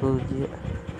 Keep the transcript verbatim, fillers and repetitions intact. Bullshit.